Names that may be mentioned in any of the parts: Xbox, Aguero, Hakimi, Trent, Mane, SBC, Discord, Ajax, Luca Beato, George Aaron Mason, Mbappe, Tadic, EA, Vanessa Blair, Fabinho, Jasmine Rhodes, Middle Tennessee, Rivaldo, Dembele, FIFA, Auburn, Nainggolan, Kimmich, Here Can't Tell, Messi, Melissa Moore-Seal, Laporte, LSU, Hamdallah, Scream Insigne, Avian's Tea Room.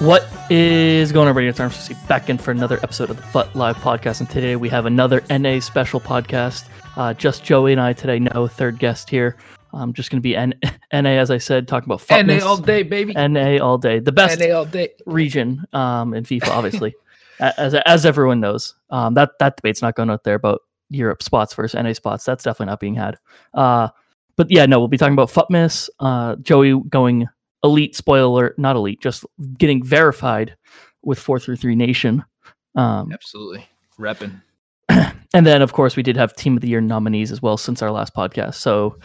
What is going on, everybody? It's RMCC back in for another episode of the FUT Live Podcast, and today we have another NA special podcast. Just Joey and I today, no third guest here. I'm just going to be NA, as I said, talking about FUT Miss. NA all day, baby. NA all day. The best NA all day region in FIFA, obviously, as everyone knows. That debate's not going out there about Europe spots versus NA spots. That's definitely not being had. But yeah, no, we'll be talking about FUT Miss. Joey going elite, spoiler, not elite, just getting verified with 4-3 Nation. Absolutely. Repping. And then, of course, we did have Team of the Year nominees as well since our last podcast. So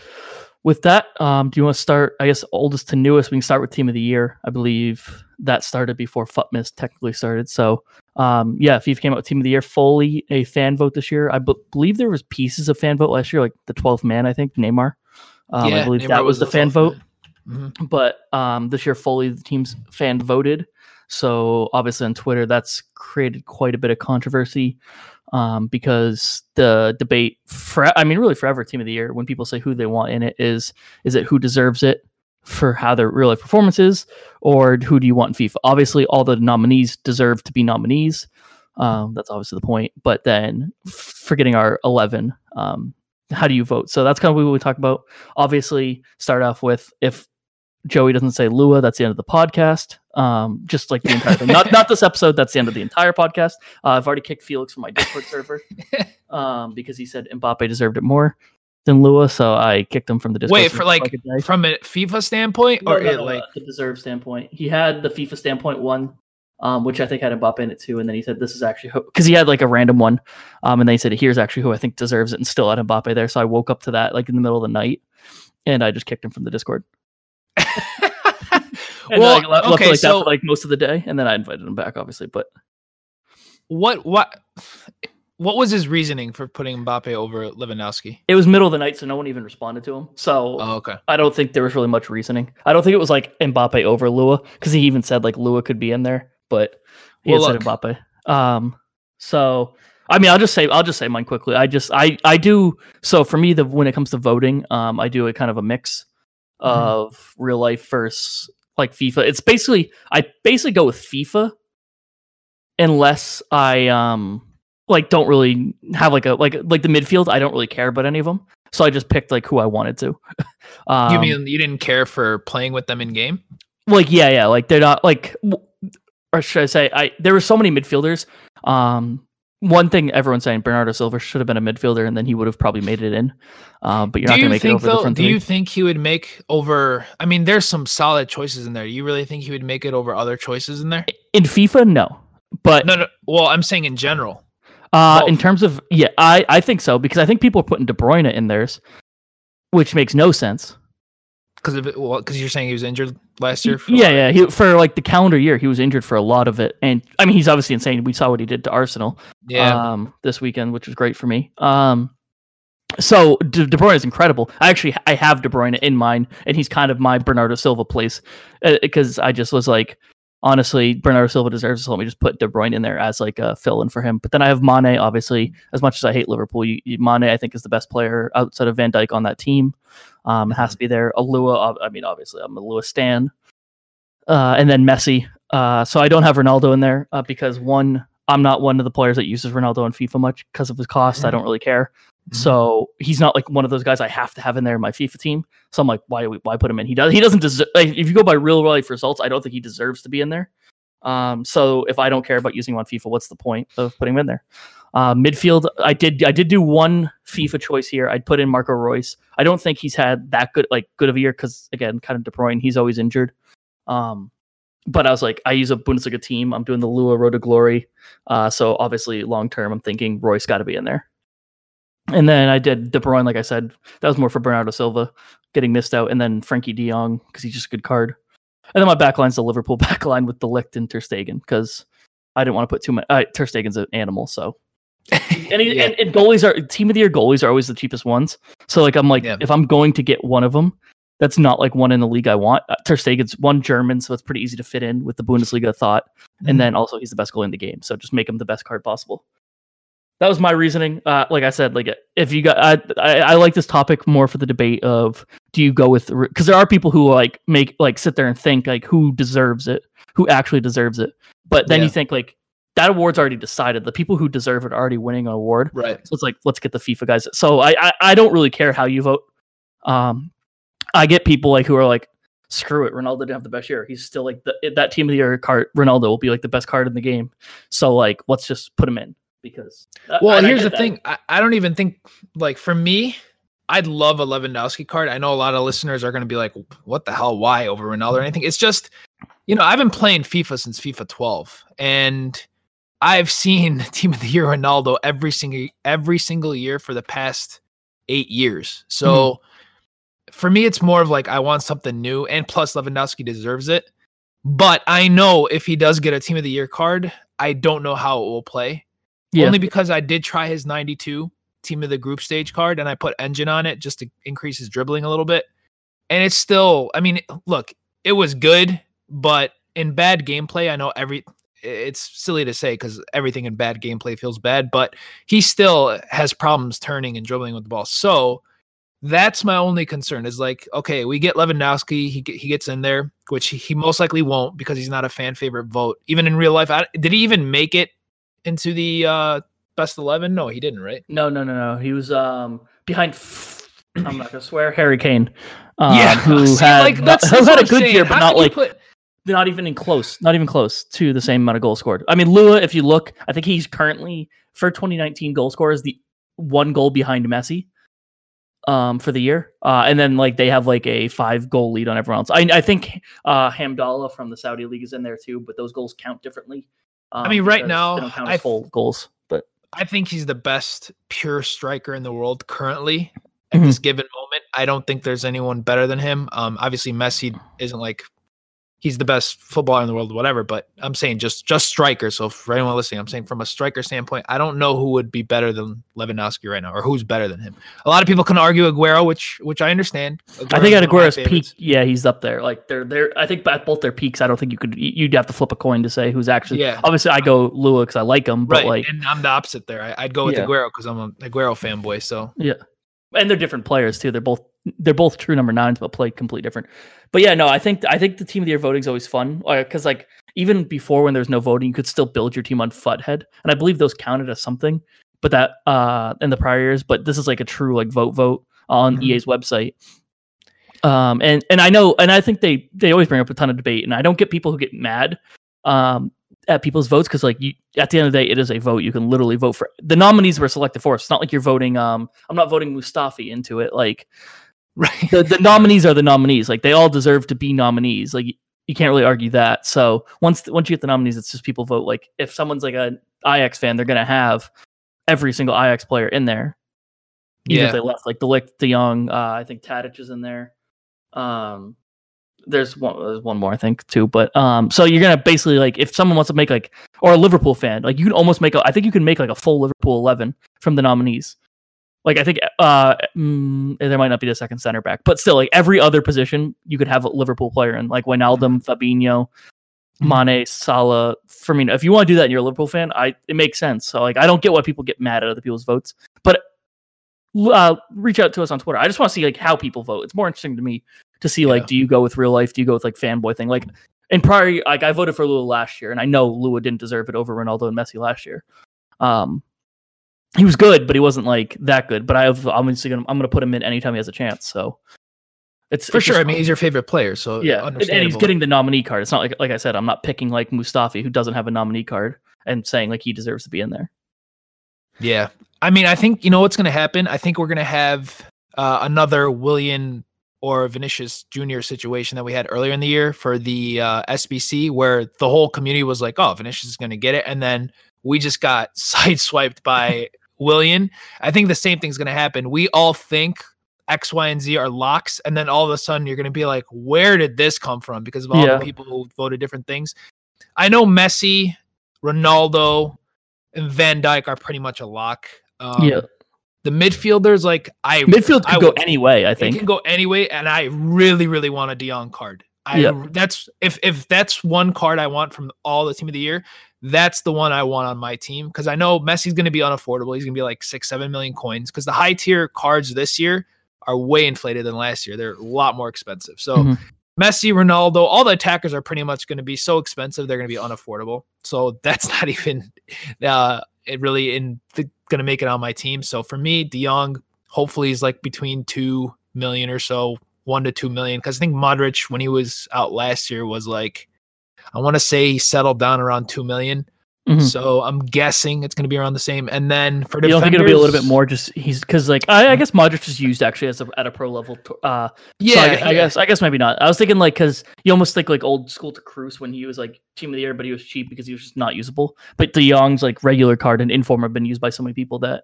with that, do you want to start, I guess, oldest to newest? We can start with Team of the Year. I believe that started before FUT Miss technically started. So, yeah, FIFA came out with Team of the Year, fully a fan vote this year. I believe there was pieces of fan vote last year, like the 12th man, I think, Neymar. I believe Neymar that was the fan vote. Mm-hmm. But this year, fully the team's fan voted. So obviously on Twitter, that's created quite a bit of controversy because the debate, really forever, Team of the Year, when people say who they want in it, is it who deserves it for how their real life performance is, or who do you want in FIFA? Obviously, all the nominees deserve to be nominees. That's obviously the point. But then forgetting our 11, how do you vote? So that's kind of what we talk about. Obviously, start off with, if Joey doesn't say Lua, that's the end of the podcast. Just like the entire thing. Not this episode, that's the end of the entire podcast. I've already kicked Felix from my Discord server because he said Mbappe deserved it more than Lua, so I kicked him from the Discord server. Wait, from a FIFA standpoint? The deserved standpoint. He had the FIFA standpoint one, which I think had Mbappe in it too, and then he said this is actually because he had like a random one, and then he said here's actually who I think deserves it, and still had Mbappe there, so I woke up to that like in the middle of the night, and I just kicked him from the Discord. That for like most of the day, and then I invited him back, obviously. But what was his reasoning for putting Mbappe over Lewandowski? It was middle of the night, so no one even responded to him. So I don't think there was really much reasoning. I don't think it was like Mbappe over Lua, because he even said like Lua could be in there, but he had said Mbappe. So I mean, I'll just say mine quickly. I do. So for me, when it comes to voting, I do a kind of a mix of real life versus like FIFA. It's basically, I basically go with FIFA unless I don't really have like a like the midfield. I don't really care about any of them, so I just picked like who I wanted to. You mean you didn't care for playing with them in game? Like yeah, like they're not like, or should I say, there were so many midfielders. One thing everyone's saying, Bernardo Silva should have been a midfielder, and then he would have probably made it in. But you're not going to make it over the front three. Do you think he would make over? I mean, there's some solid choices in there. You really think he would make it over other choices in there? In FIFA, no. But no. Well, I'm saying in general. In terms of, yeah, I think so, because I think people are putting De Bruyne in theirs, which makes no sense. Because you're saying he was injured last year? Yeah. For like the calendar year, he was injured for a lot of it. And I mean, he's obviously insane. We saw what he did to Arsenal this weekend, which was great for me. So De Bruyne is incredible. I have De Bruyne in mind, and he's kind of my Bernardo Silva place, because I just was like, honestly, Bernardo Silva deserves it, so let me just put De Bruyne in there as like a fill-in for him. But then I have Mane, obviously. As much as I hate Liverpool, Mane, I think, is the best player outside of Van Dijk on that team. Has to be there. Aloua, I mean, obviously, I'm a Aloua stan. And then Messi. So I don't have Ronaldo in there because, one, I'm not one of the players that uses Ronaldo in FIFA much because of his cost. Mm-hmm. I don't really care. Mm-hmm. So he's not like one of those guys I have to have in there in my FIFA team. So I'm like, why put him in? He doesn't deserve. Like, if you go by real life results, I don't think he deserves to be in there. So if I don't care about using him on FIFA, what's the point of putting him in there? Midfield, I did do one FIFA choice here. I'd put in Marco Reus. I don't think he's had that good of a year because, again, kind of De Bruyne, he's always injured. But I was like, I use a Bundesliga team. I'm doing the Lua Road to Glory. So obviously, long term, I'm thinking Reus got to be in there. And then I did De Bruyne, like I said. That was more for Bernardo Silva getting missed out. And then Frankie De Jong, because he's just a good card. And then my backline's the Liverpool backline with De Ligt and Ter Stegen, because I didn't want to put too much. Ter Stegen's an animal, so. And goalies are, Team of the Year goalies are always the cheapest ones. So like I'm like, if I'm going to get one of them, that's not like one in the league I want. Ter Stegen's one German, so it's pretty easy to fit in with the Bundesliga thought. Mm-hmm. And then also he's the best goalie in the game, so just make him the best card possible. That was my reasoning. Like I said, like if you got, I like this topic more for the debate of do you go with, because there are people who like make like sit there and think like who deserves it who actually deserves it. But then you think like that award's already decided. The people who deserve it are already winning an award. Right. So it's like, let's get the FIFA guys. So I don't really care how you vote. I get people like who are like, screw it, Ronaldo didn't have the best year. He's still like that Team of the Year card. Ronaldo will be like the best card in the game. So like, let's just put him in because. Well, here's the thing. I don't even think like for me, I'd love a Lewandowski card. I know a lot of listeners are going to be like, what the hell? Why over Ronaldo or anything? It's just, you know, I've been playing FIFA since FIFA 12 and I've seen Team of the Year Ronaldo every single year for the past 8 years. So for me, it's more of like, I want something new, and plus Lewandowski deserves it. But I know if he does get a Team of the Year card, I don't know how it will play. Yeah. Only because I did try his 92 Team of the Group Stage card, and I put Engine on it just to increase his dribbling a little bit. And it's still, I mean, look, it was good, but in bad gameplay, I know it's silly to say because everything in bad gameplay feels bad, but he still has problems turning and dribbling with the ball. So that's my only concern is like, okay, we get Lewandowski. He gets in there, which he most likely won't because he's not a fan favorite vote. Even in real life, did he even make it into the best 11? No, he didn't, right? No. He was behind, I'm not going to swear, Harry Kane. Who had a good year, but not like... They're not even close to the same amount of goals scored. I mean, Lua, if you look, I think he's currently, for 2019 goal scorers, the one goal behind Messi for the year. And then like they have like a 5-goal lead on everyone else. I think Hamdallah from the Saudi League is in there too, but those goals count differently. I mean, right now, they don't count as full goals, but I think he's the best pure striker in the world currently at this given moment. I don't think there's anyone better than him. Obviously, Messi isn't like... He's the best footballer in the world, whatever, but I'm saying just strikers. So for anyone listening, I'm saying from a striker standpoint, I don't know who would be better than Lewandowski right now or who's better than him. A lot of people can argue Aguero, which I understand. I think at Aguero's peak, yeah, he's up there. Like they're I think at both their peaks, I don't think you'd have to flip a coin to say who's actually. Yeah. Obviously, I go Lua because I like him, but right. Like, and I'm the opposite there. I'd go with Aguero because I'm an Aguero fanboy. So yeah. And they're different players too. They're both true number 9s, but play completely different. But yeah, no, I think the Team of the Year voting is always fun because like even before when there's no voting, you could still build your team on FUThead, and I believe those counted as something. But that in the prior years, but this is like a true like vote on EA's website. And I know, and I think they always bring up a ton of debate, and I don't get people who get mad at people's votes because like you, at the end of the day, it is a vote. You can literally vote for the nominees were selected for. It's not like you're voting. I'm not voting Mustafi into it. Like. Right. The nominees are the nominees. Like they all deserve to be nominees. Like you can't really argue that. So once you get the nominees, it's just people vote. Like if someone's like an Ajax fan, they're gonna have every single Ajax player in there. Even if they left, like De Ligt, De Jong, I think Tadic is in there. There's one more I think too. But so you're gonna basically like if someone wants to make like or a Liverpool fan, like you can almost make I think you can make like a full Liverpool 11 from the nominees. Like I think there might not be the second center back, but still, like every other position, you could have a Liverpool player in, like Wijnaldum, Fabinho, Mane, Salah, Firmino. If you want to do that, and you're a Liverpool fan, it makes sense. So like I don't get why people get mad at other people's votes, but reach out to us on Twitter. I just want to see like how people vote. It's more interesting to me to see like do you go with real life? Do you go with like fanboy thing? Like in prior, like I voted for Lua last year, and I know Lua didn't deserve it over Ronaldo and Messi last year. He was good, but he wasn't like that good. But I'm gonna put him in anytime he has a chance. So it's for sure. I mean, he's your favorite player, so yeah. And he's getting the nominee card. It's not like I said, I'm not picking like Mustafi, who doesn't have a nominee card, and saying like he deserves to be in there. Yeah, I mean, I think you know what's gonna happen. I think we're gonna have another Willian or Vinicius Jr. situation that we had earlier in the year for the SBC, where the whole community was like, "Oh, Vinicius is gonna get it," and then we just got sideswiped by. Willian, I think the same thing's going to happen. We all think X, Y, and Z are locks, and then all of a sudden you're going to be like, where did this come from? Because of all the people who voted different things. I know Messi, Ronaldo, and Van Dijk are pretty much a lock. The midfielders, like midfield could go any way. I think it can go any way, and I really, really want a De Jong card. That's if that's one card I want from all the Team of the Year. That's the one I want on my team because I know Messi's going to be unaffordable. He's going to be like 6-7 million coins because the high tier cards this year are way inflated than last year. They're a lot more expensive. So Messi, Ronaldo, all the attackers are pretty much going to be so expensive, they're going to be unaffordable. So that's not even going to make it on my team. So for me, De Jong, hopefully he's like between 2 million or so, 1 to 2 million. Because I think Modric, when he was out last year, was like, I want to say he settled down around 2 million. Mm-hmm. So I'm guessing it's going to be around the same. And then for defenders, you don't think it'll be a little bit more? Just he's because like I guess Modric is used actually as at a pro level. I guess maybe not. I was thinking like because you almost think like old school to Cruz when he was like team of the year, but he was cheap because he was just not usable. But De Jong's like regular card and inform have been used by so many people that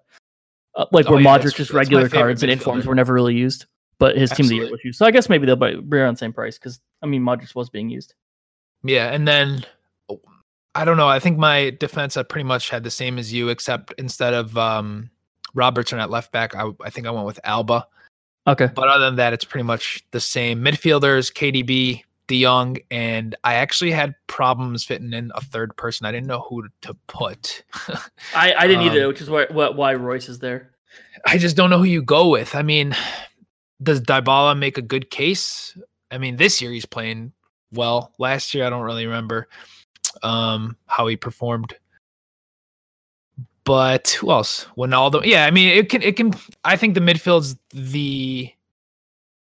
Modric's regular cards and informs were never really used, but his team of the year was used. So I guess maybe they'll be around the same price because I mean Modric was being used. Yeah, and then. I don't know. I think my defense I pretty much had the same as you, except instead of Robertson at left back, I think I went with Alba. Okay. But other than that, it's pretty much the same. Midfielders, KDB, De Jong, and I actually had problems fitting in a third person. I didn't know who to put. I didn't either, which is why Royce is there. I just don't know who you go with. I mean, does Dybala make a good case? I mean, this year he's playing well. Last year, I don't really remember how he performed, but who else? Ronaldo. Yeah, I mean it can I think the midfield's the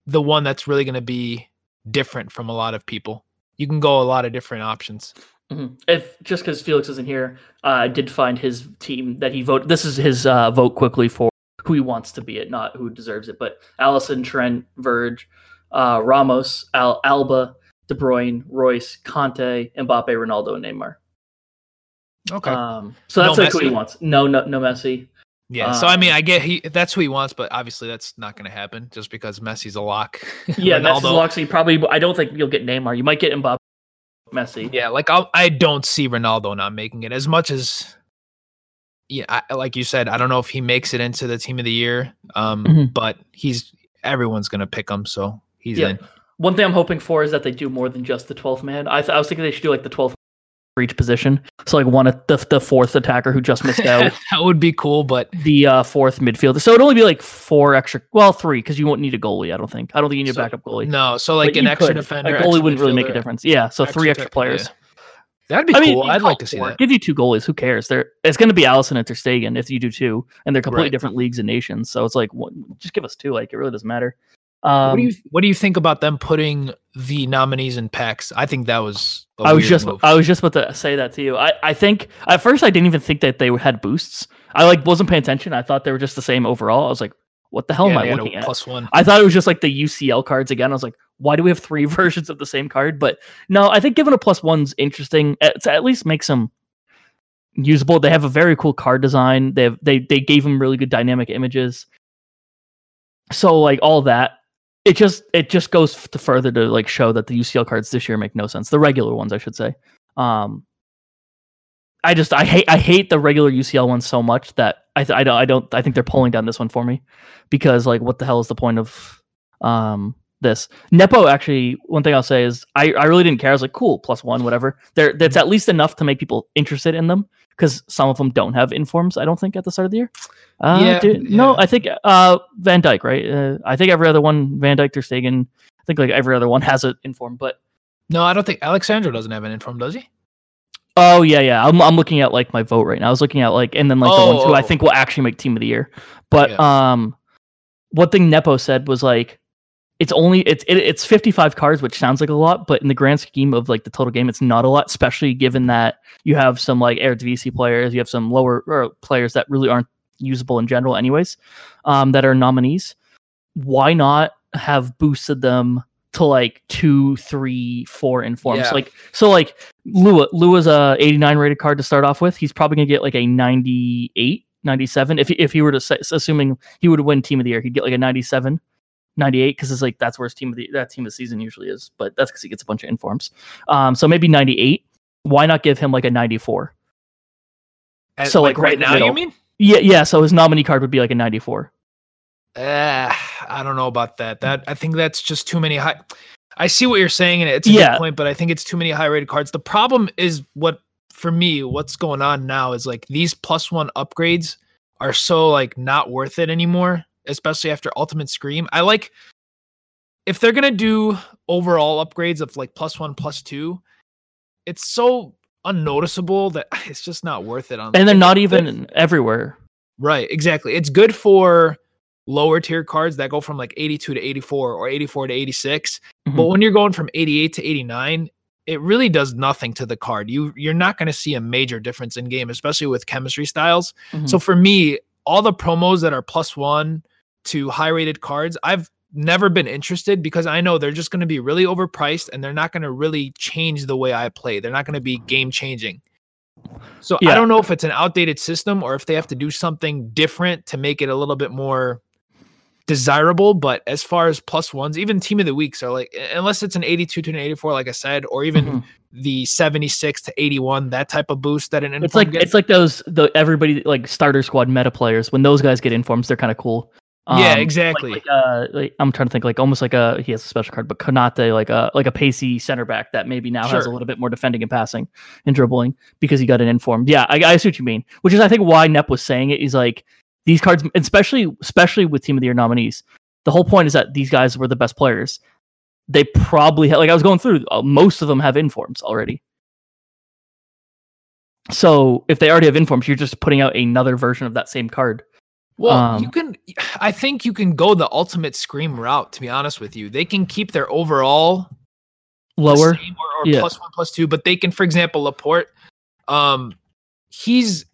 one that's really going to be different from a lot of people. You can go a lot of different options. Mm-hmm. If just because Felix isn't here, I did find his team that he voted. This is his vote quickly for who he wants to be it, not who deserves it. But Alisson, Trent, Verge, Ramos, Alba, De Bruyne, Royce, Conte, Mbappe, Ronaldo, and Neymar. Okay. So that's like who he wants. No Messi. Yeah. So I mean, I get that's who he wants, but obviously that's not going to happen just because Messi's a lock. Yeah, Messi's a lock. So you probably, I don't think you'll get Neymar. You might get Mbappe, Messi. Yeah, like I don't see Ronaldo not making it as much as. Yeah, like you said, I don't know if he makes it into the team of the year, but everyone's going to pick him, so he's in. One thing I'm hoping for is that they do more than just the 12th man. I was thinking they should do like the 12th for each position. So like one at the fourth attacker who just missed out. That would be cool, but the fourth midfielder. So it'd only be like 4 extra. Well, 3 because you won't need a goalie. I don't think you need a backup goalie. No, so like an extra defender. A goalie wouldn't really make a difference. Yeah, so 3 extra players. Yeah. That'd be cool. I'd like to see that. Give you 2 goalies. Who cares? It's going to be Alisson and Ter Stegen if you do 2, and they're completely different leagues and nations. So it's like just give us 2. Like it really doesn't matter. What do you think about them putting the nominees in packs? I think that was a weird move. I was just about to say that to you. I think at first I didn't even think that they had boosts. I wasn't paying attention. I thought they were just the same overall. I was like, what the hell am I looking at? +1. I thought it was just like the UCL cards again. I was like, why do we have 3 versions of the same card? But no, I think giving a +1's interesting. It at least makes them usable. They have a very cool card design. They gave them really good dynamic images. So like all that. It just goes to further to like show that the UCL cards this year make no sense. The regular ones, I should say. I hate the regular UCL ones so much that I think they're pulling down this one for me because like what the hell is the point of this? Nepo actually, one thing I'll say is I really didn't care. I was like cool +1 whatever. That's at least enough to make people interested in them because some of them don't have informs. I don't think at the start of the year. No, I think Van Dijk, right? I think every other one, Van Dijk, Ter Stegen. I think like every other one has an inform, but no, I don't think Alexandro doesn't have an inform, does he? Oh yeah. I'm looking at like my vote right now. I was looking at like and then like the ones who I think will actually make team of the year. But one thing Nepo said was like. It's 55 cards, which sounds like a lot, but in the grand scheme of like the total game, it's not a lot, especially given that you have some like Eredivisie players, you have some lower players that really aren't usable in general anyways, that are nominees. Why not have boosted them to like 2, 3, 4 informs? Yeah. Like so like Lua's a 89 rated card to start off with. He's probably gonna get like a 98, 97. If he were to say, assuming he would win team of the year, he'd get like a 97. 98 because it's like that's where his team of the season usually is, but that's because he gets a bunch of informs. So maybe 98. Why not give him like a 94? So like right now, you mean? Yeah. So his nominee card would be like a 94. I don't know about that. I think that's just too many high. I see what you're saying, and it's a good point, but I think it's too many high rated cards. The problem is what's going on now is like these +1 upgrades are so like not worth it anymore. Especially after Ultimate Scream. I like if they're going to do overall upgrades of like +1, +2, it's so unnoticeable that it's just not worth it. And they're not even everywhere. Right, exactly. It's good for lower tier cards that go from like 82 to 84 or 84 to 86. Mm-hmm. But when you're going from 88 to 89, it really does nothing to the card. You're not going to see a major difference in game, especially with chemistry styles. Mm-hmm. So for me, all the promos that are +1 to high rated cards, I've never been interested because I know they're just going to be really overpriced and they're not going to really change the way I play. They're not going to be game changing. So yeah. I don't know if it's an outdated system or if they have to do something different to make it a little bit more desirable. But as far as +1s, even team of the weeks are like, unless it's an 82 to an 84, like I said, or even the 76 to 81, that type of boost that an inform gets. It's like those, everybody like starter squad meta players, when those guys get informs, they're kind of cool. Yeah, exactly. Like I'm trying to think, like almost like he has a special card, but Konate, like a pacey center back that maybe now has a little bit more defending and passing and dribbling because he got an informed. Yeah, I see what you mean. Which is I think why Nep was saying it. He's like, these cards, especially with Team of the Year nominees, the whole point is that these guys were the best players. They probably had, like I was going through, most of them have informs already. So if they already have informs, you're just putting out another version of that same card. Well, I think you can go the ultimate scream route, to be honest with you. They can keep their overall lower or +1, +2, but they can, for example, Laporte. He's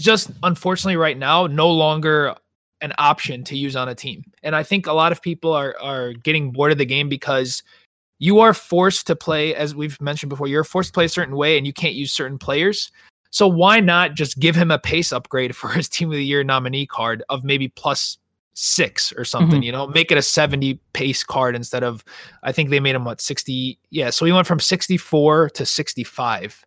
just unfortunately right now no longer an option to use on a team. And I think a lot of people are getting bored of the game because you are forced to play, as we've mentioned before, you're forced to play a certain way and you can't use certain players. So why not just give him a pace upgrade for his Team of the Year nominee card of maybe +6 or something, you know, make it a 70 pace card instead of, I think they made him what, 60. Yeah. So he went from 64 to 65.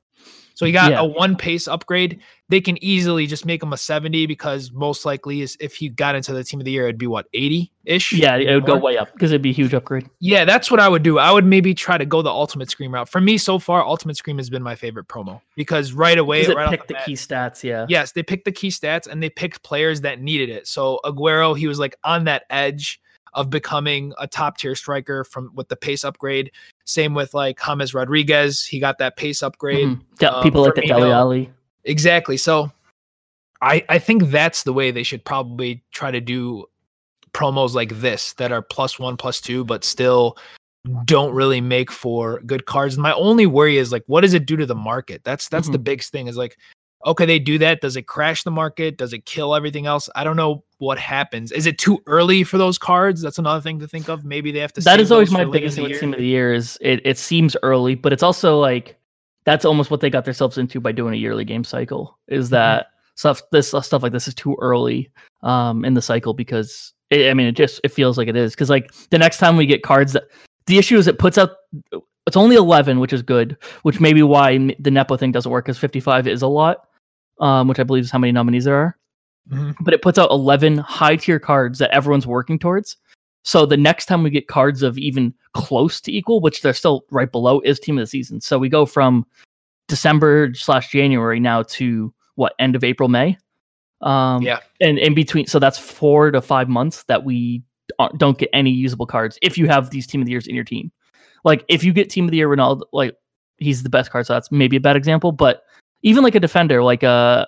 So he got a 1 pace upgrade. They can easily just make him a 70 because most likely is if he got into the Team of the Year, it'd be what, 80 ish. Yeah. It would go way up because it'd be a huge upgrade. Yeah. That's what I would do. I would maybe try to go the ultimate scream route. For me so far, ultimate scream has been my favorite promo because right away, they picked the key stats. Yeah. Yes. They picked the key stats and they picked players that needed it. So Aguero, he was like on that edge of becoming a top tier striker with the pace upgrade. Same with like James Rodriguez. He got that pace upgrade. People like the Dele Alli. Exactly. So I think that's the way they should probably try to do promos like this that are +1, +2, but still don't really make for good cards. My only worry is like, what does it do to the market? That's the biggest thing is like, okay, they do that. Does it crash the market? Does it kill everything else? I don't know what happens. Is it too early for those cards? That's another thing to think of. Maybe they have to. That is always my biggest thing with Team of the Year is it seems early, but it's also like that's almost what they got themselves into by doing a yearly game cycle. Is that stuff like this is too early in the cycle because it feels like it is because like the next time we get cards that the issue is it puts out. It's only 11, which is good, which may be why the Nepo thing doesn't work because 55 is a lot. Which I believe is how many nominees there are. But it puts out 11 high-tier cards that everyone's working towards. So the next time we get cards of even close to equal, which they're still right below, is Team of the Season. So we go from December/January now to, what, end of April, May? And in between, so that's 4 to 5 months that we don't get any usable cards if you have these Team of the Years in your team. Like, if you get Team of the Year Ronaldo, like, he's the best card, so that's maybe a bad example, but even like a defender, like a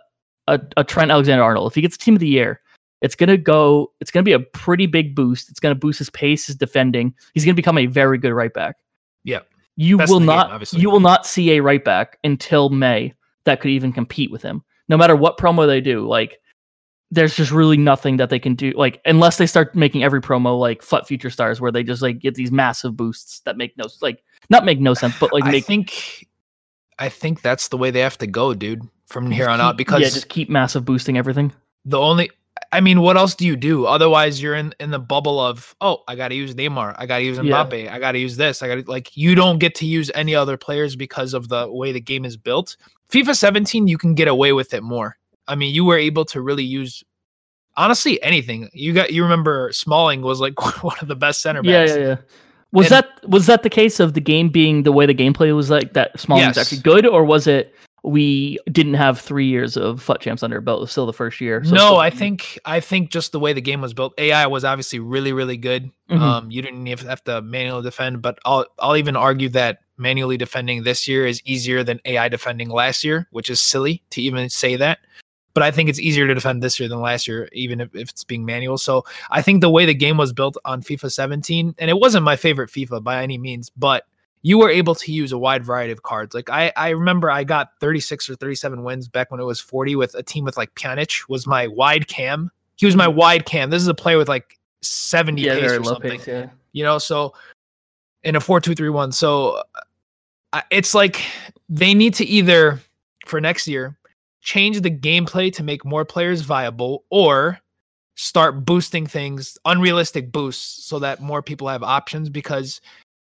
Trent Alexander-Arnold, if he gets Team of the Year, it's going to be a pretty big boost. It's going to boost his pace, his defending. He's going to become a very good right back. Yeah. You will not see a right back until May that could even compete with him. No matter what promo they do, like there's just really nothing that they can do. Like unless they start making every promo like FUT Future Stars where they just like get these massive boosts that make no sense, but like I think that's the way they have to go, dude, from here on out, because just keep massive boosting everything. What else do you do? Otherwise you're in the bubble of, oh, I got to use Neymar. I got to use Mbappe. I got to use this. You don't get to use any other players because of the way the game is built. FIFA 17, you can get away with it more. I mean, you were able to really use honestly anything. You remember Smalling was like one of the best center backs. Yeah. Was that the case of the game being the way the gameplay was like that Smalling was actually good, or was it we didn't have 3 years of FUT Champs under our belt. It was still the first year. So no, I think just the way the game was built, AI was obviously really, really good. Mm-hmm. You didn't have to manually defend, but I'll even argue that manually defending this year is easier than AI defending last year, which is silly to even say that. But I think it's easier to defend this year than last year, even if it's being manual. So I think the way the game was built on FIFA 17, and it wasn't my favorite FIFA by any means, but you were able to use a wide variety of cards. Like I remember I got 36 or 37 wins back when it was 40 with a team with like Pjanic was my wide cam. He was my wide cam. This is a player with like 70 pace or something, pace, yeah. You know, so in a 4-2-3-1. So it's like they need to either for next year, change the gameplay to make more players viable or start boosting things, unrealistic boosts, so that more people have options, because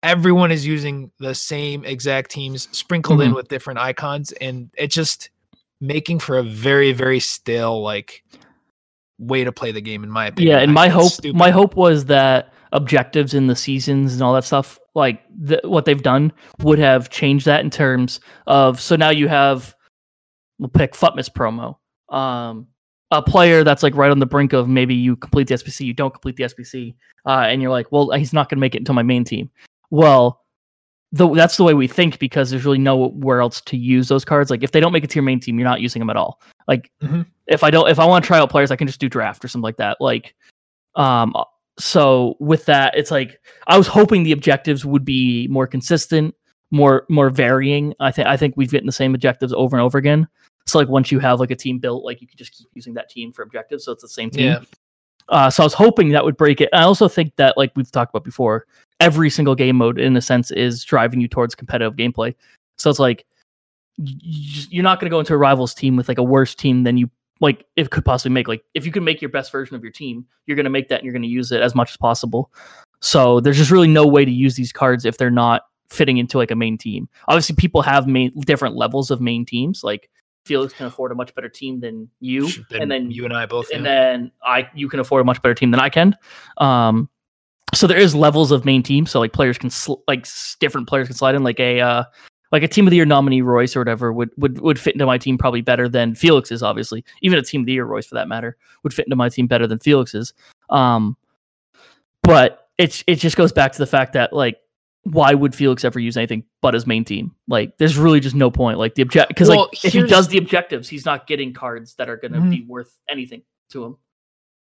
everyone is using the same exact teams sprinkled in with different icons. And it's just making for a very, very stale, like, way to play the game, in my opinion. Yeah. And my hope was that objectives in the seasons and all that stuff, like what they've done would have changed that in terms of, so now you have, we'll pick FUT Miss promo. A player that's like right on the brink of maybe you complete the SBC, you don't complete the SBC, and you're like, well, he's not going to make it until my main team. Well, that's the way we think, because there's really nowhere else to use those cards. Like if they don't make it to your main team, you're not using them at all. Like if I want to try out players, I can just do draft or something like that. Like, so with that, it's like I was hoping the objectives would be more consistent, more varying. I think we've gotten the same objectives over and over again. So like once you have like a team built, like you can just keep using that team for objectives, so it's the same team. Yeah. So I was hoping that would break it. And I also think that, like we've talked about before, every single game mode in a sense is driving you towards competitive gameplay. So it's like you're not going to go into a rivals team with like a worse team than you like it could possibly make. Like if you can make your best version of your team, you're going to make that and you're going to use it as much as possible. So there's just really no way to use these cards if they're not fitting into like a main team. Obviously people have different levels of main teams. Like Felix can afford a much better team than you, and then you and I both, and then you can afford a much better team than I can. So there is levels of main team. So like players can different players can slide in. Like a Team of the Year nominee Royce or whatever would fit into my team probably better than Felix's. Obviously, even a Team of the Year Royce for that matter would fit into my team better than Felix's. But it just goes back to the fact that, like, why would Felix ever use anything but his main team? Like, there's really just no point. Like the object, because if he does the objectives, he's not getting cards that are going to be worth anything to him.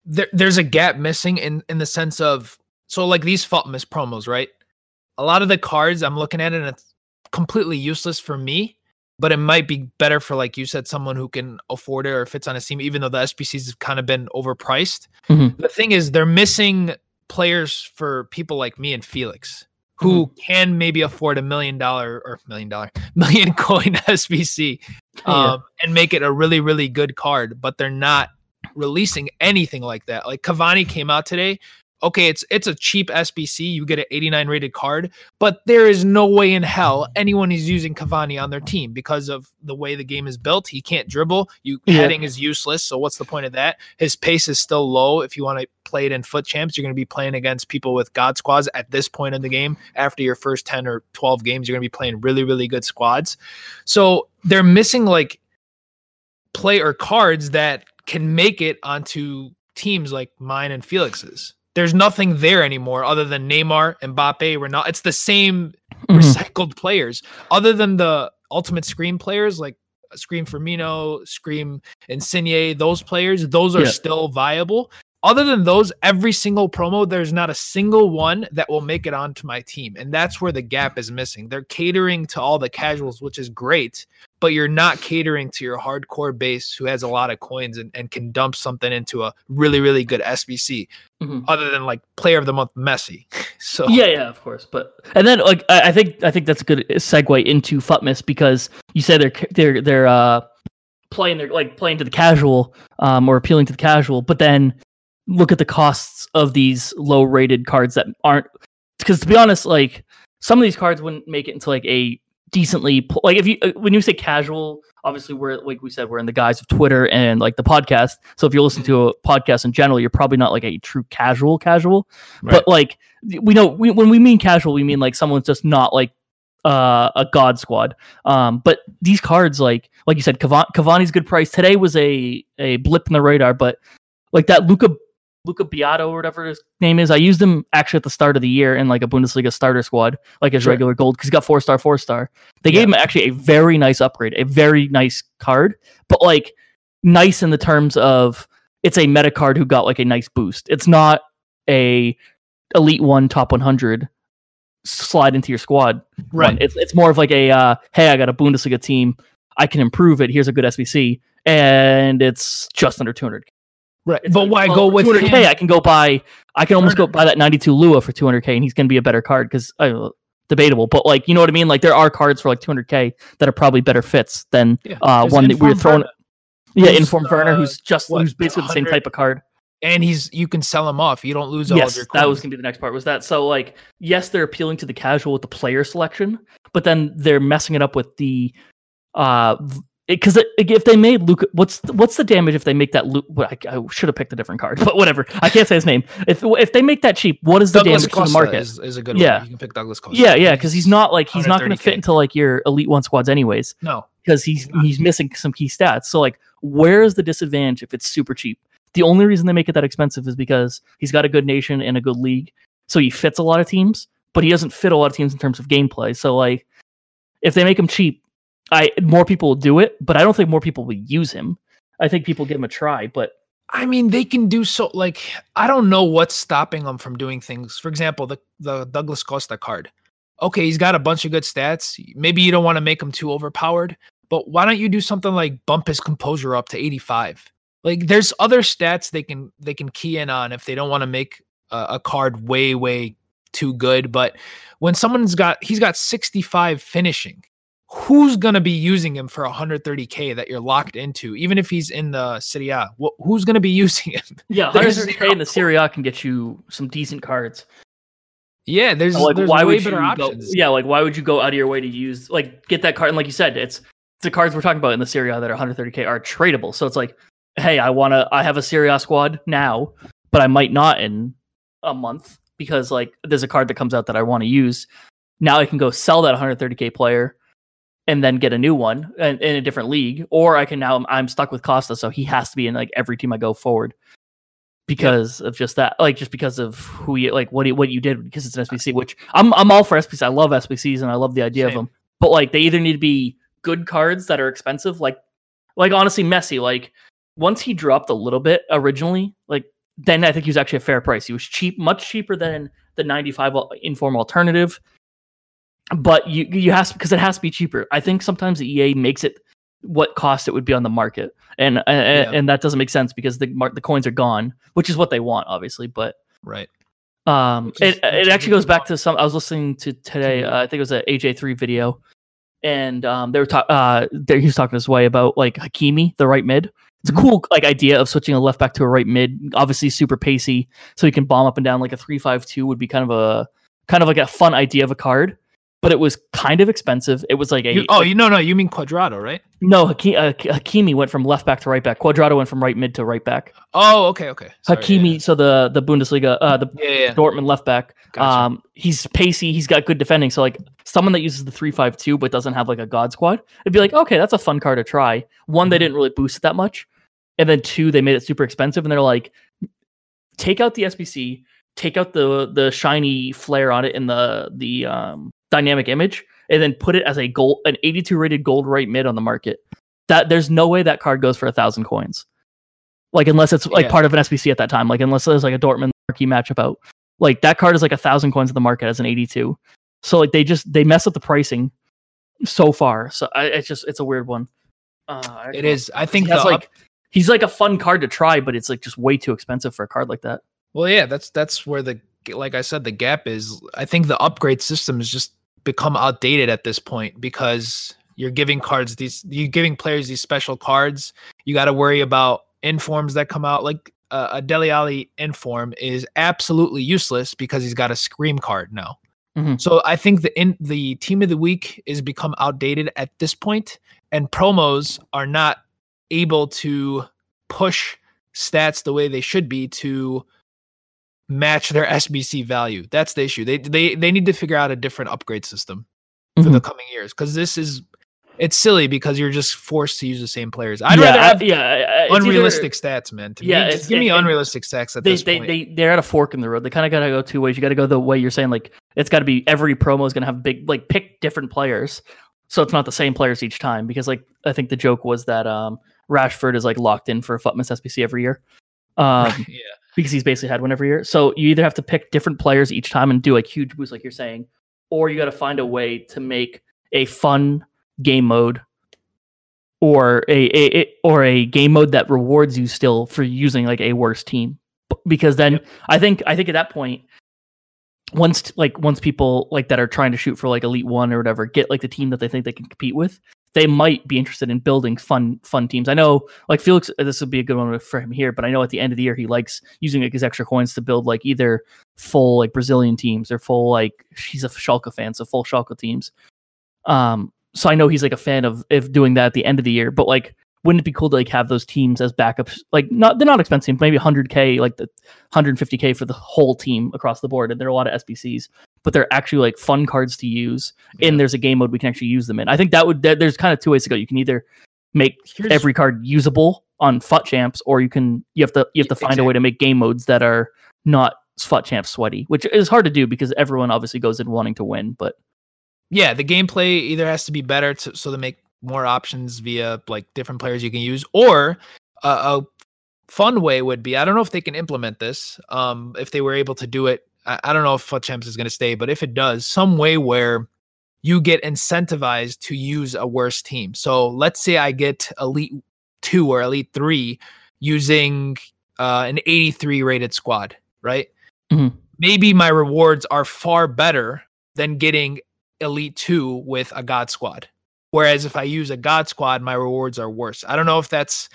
There's a gap missing in the sense of, so like these FUT Miss promos, right? A lot of the cards I'm looking at, and it's completely useless for me, but it might be better for, like you said, someone who can afford it or fits on a team, even though the SBCs have kind of been overpriced. Mm-hmm. The thing is, they're missing players for people like me and Felix, who can maybe afford $1 million coin SBC and make it a really, really good card, but they're not releasing anything like that. Like Cavani came out today. Okay, it's a cheap SBC. You get an 89 rated card, but there is no way in hell anyone is using Cavani on their team because of the way the game is built. He can't dribble. Heading is useless, so what's the point of that? His pace is still low. If you want to play it in FUT Champs, you're going to be playing against people with God squads at this point in the game. After your first 10 or 12 games, you're going to be playing really, really good squads. So they're missing like player cards that can make it onto teams like mine and Felix's. There's nothing there anymore other than Neymar, Mbappe, Ronaldo. It's the same recycled players. Other than the ultimate Scream players, like Scream Firmino, Scream Insigne, those players, those are still viable. Other than those, every single promo, there's not a single one that will make it onto my team. And that's where the gap is missing. They're catering to all the casuals, which is great, but you're not catering to your hardcore base who has a lot of coins and can dump something into a really, really good SBC other than like player of the month, Messi. So yeah, of course. But, and then like, I think that's a good segue into FUT Miss, because you said they're playing to the casual, or appealing to the casual, but then look at the costs of these low rated cards that aren't, because to be honest, like some of these cards wouldn't make it into like a decently, like if you, when you say casual, obviously we're, like we said, we're in the guise of Twitter and like the podcast. So if you listen to a podcast in general, you're probably not like a true casual, right. But like we know when we mean casual, we mean like someone's just not like a god squad. But these cards, like you said, Cavani's good price today was a blip in the radar, but like that Luca Beato or whatever his name is, I used him actually at the start of the year in like a Bundesliga starter squad, like his regular gold, because he got four-star. They gave him actually a very nice upgrade, a very nice card, but like nice in the terms of it's a meta card who got like a nice boost. It's not a Elite One Top 100 slide into your squad. Right. It's more of like a, hey, I got a Bundesliga team. I can improve it. Here's a good SBC. And it's just under 200K. Right, it's but like, why go with 200K? Him? I can almost go buy that 92 Lua for 200K, and he's going to be a better card because debatable. But like, you know what I mean? Like, there are cards for like 200K that are probably better fits than one that we're throwing. Yeah, Informed Werner, who's basically 100? The same type of card, and you can sell him off. You don't lose all of your coins. That was going to be the next part. Was that so? Like, yes, they're appealing to the casual with the player selection, but then they're messing it up with the. Because if they made Luca, what's the damage if they make that Luca? I should have picked a different card, but whatever. I can't say his name. If they make that cheap, what is the Douglas damage Costa to the market? Is a good one. You can pick Douglas Costa. Yeah, because he's not going to fit into like your Elite One squads anyways. No, because he's missing some key stats. So like, where is the disadvantage if it's super cheap? The only reason they make it that expensive is because he's got a good nation and a good league, so he fits a lot of teams, but he doesn't fit a lot of teams in terms of gameplay. So like, if they make him cheap. More people will do it, but I don't think more people will use him. I think people give him a try, but I mean, they can do so. Like, I don't know what's stopping them from doing things. For example, the Douglas Costa card. Okay, he's got a bunch of good stats. Maybe you don't want to make him too overpowered, but why don't you do something like bump his composure up to 85? Like, there's other stats they can key in on if they don't want to make a card way too good. But when he's got 65 finishing. Who's going to be using him for 130K that you're locked into, even if he's in the Serie A? Who's going to be using him? Yeah, 130K in the Serie A can get you some decent cards. Yeah, there's way better options. Yeah, like, why would you go out of your way to use, like, get that card? And like you said, it's the cards we're talking about in the Serie A that are 130K are tradable. So it's like, hey, I have a Serie A squad now, but I might not in a month because, like, there's a card that comes out that I want to use. Now I can go sell that 130K player and then get a new one in a different league, or I can now. I'm stuck with Costa, so he has to be in like every team I go forward because of just that, like just because of who you like, what you did because it's an SBC. Which I'm all for SBCs. I love SBCs and I love the idea of them. But like they either need to be good cards that are expensive, like honestly Messi. Like once he dropped a little bit originally, like then I think he was actually a fair price. He was cheap, much cheaper than the 95 informal alternative. But you have to, because it has to be cheaper. I think sometimes the EA makes it what cost it would be on the market, and that doesn't make sense because the coins are gone, which is what they want, obviously. But right, it actually goes back to some. I was listening to today. I think it was an AJ3 video, and they were he was talking this way about like Hakimi, the right mid. It's a cool like idea of switching a left back to a right mid. Obviously, super pacey, so he can bomb up and down. Like a 3-5-2 would be kind of like a fun idea of a card. But it was kind of expensive. It was like a... You mean Cuadrado, right? No, Hakimi went from left back to right back. Cuadrado went from right mid to right back. Oh, okay. Sorry, Hakimi, so the Bundesliga, Dortmund left back. Gotcha. He's pacey. He's got good defending. So like someone that uses the 3-5-2 but doesn't have like a God squad, it'd be like, okay, that's a fun card to try. One, they didn't really boost it that much. And then two, they made it super expensive. And they're like, take out the SBC, take out the shiny flare on it in the dynamic image, and then put it as a gold, an 82 rated gold right mid on the market. That there's no way that card goes for 1,000 coins, like unless it's like part of an SBC at that time. Like unless there's like a Dortmund marquee matchup out, like that card is like 1,000 coins on the market as an 82. So like they mess up the pricing so far. So it's a weird one. It is. I think that's like he's like a fun card to try, but it's like just way too expensive for a card like that. Well, yeah, that's where like I said, the gap is. I think the upgrade system is just become outdated at this point because you're giving players these special cards. You got to worry about informs that come out. Like a Dele Alli inform is absolutely useless because he's got a scream card now. Mm-hmm. So I think the team of the week is become outdated at this point, and promos are not able to push stats the way they should be to match their SBC value. That's the issue. They need to figure out a different upgrade system. for the coming years, because this is, it's silly because you're just forced to use the same players. I'd rather have unrealistic stats, man. To me, just give me unrealistic stats at this point. They're at a fork in the road. They kind of got to go two ways. You got to go the way you're saying, like, it's got to be every promo is going to have big, like, pick different players. So it's not the same players each time, because, like, I think the joke was that Rashford is, like, locked in for a FUT Miss SBC every year. Because he's basically had one every year. So you either have to pick different players each time and do, like, huge boosts like you're saying, or you got to find a way to make a fun game mode or a game mode that rewards you still for using, like, a worse team. Because then I think at that point, once people, like, that are trying to shoot for, like, Elite One or whatever, get, like, the team that they think they can compete with, they might be interested in building fun teams. I know, like, Felix, this would be a good one for him here, but I know at the end of the year he likes using, like, his extra coins to build, like, either full, like, Brazilian teams or full, like, he's a Schalke fan, so full Schalke teams. So I know he's, like, a fan of doing that at the end of the year, but, like, wouldn't it be cool to, like, have those teams as backups? Like, they're not expensive, maybe 100K, like the 150K for the whole team across the board. And there are a lot of SBCs, but they're actually, like, fun cards to use. Yeah. And there's a game mode we can actually use them in. I think there's kind of two ways to go. You can either make every card usable on FUT Champs, or you have to find a way to make game modes that are not FUT Champs sweaty, which is hard to do because everyone obviously goes in wanting to win, but. Yeah, the gameplay either has to be better so they make more options via, like, different players you can use, or a fun way would be, I don't know if they can implement this, if they were able to do it, I don't know if FUT Champs is going to stay, but if it does, some way where you get incentivized to use a worse team. So let's say I get Elite 2 or Elite 3 using an 83 rated squad, right? Mm-hmm. Maybe my rewards are far better than getting Elite 2 with a God squad, whereas if I use a God squad, my rewards are worse. I don't know if that's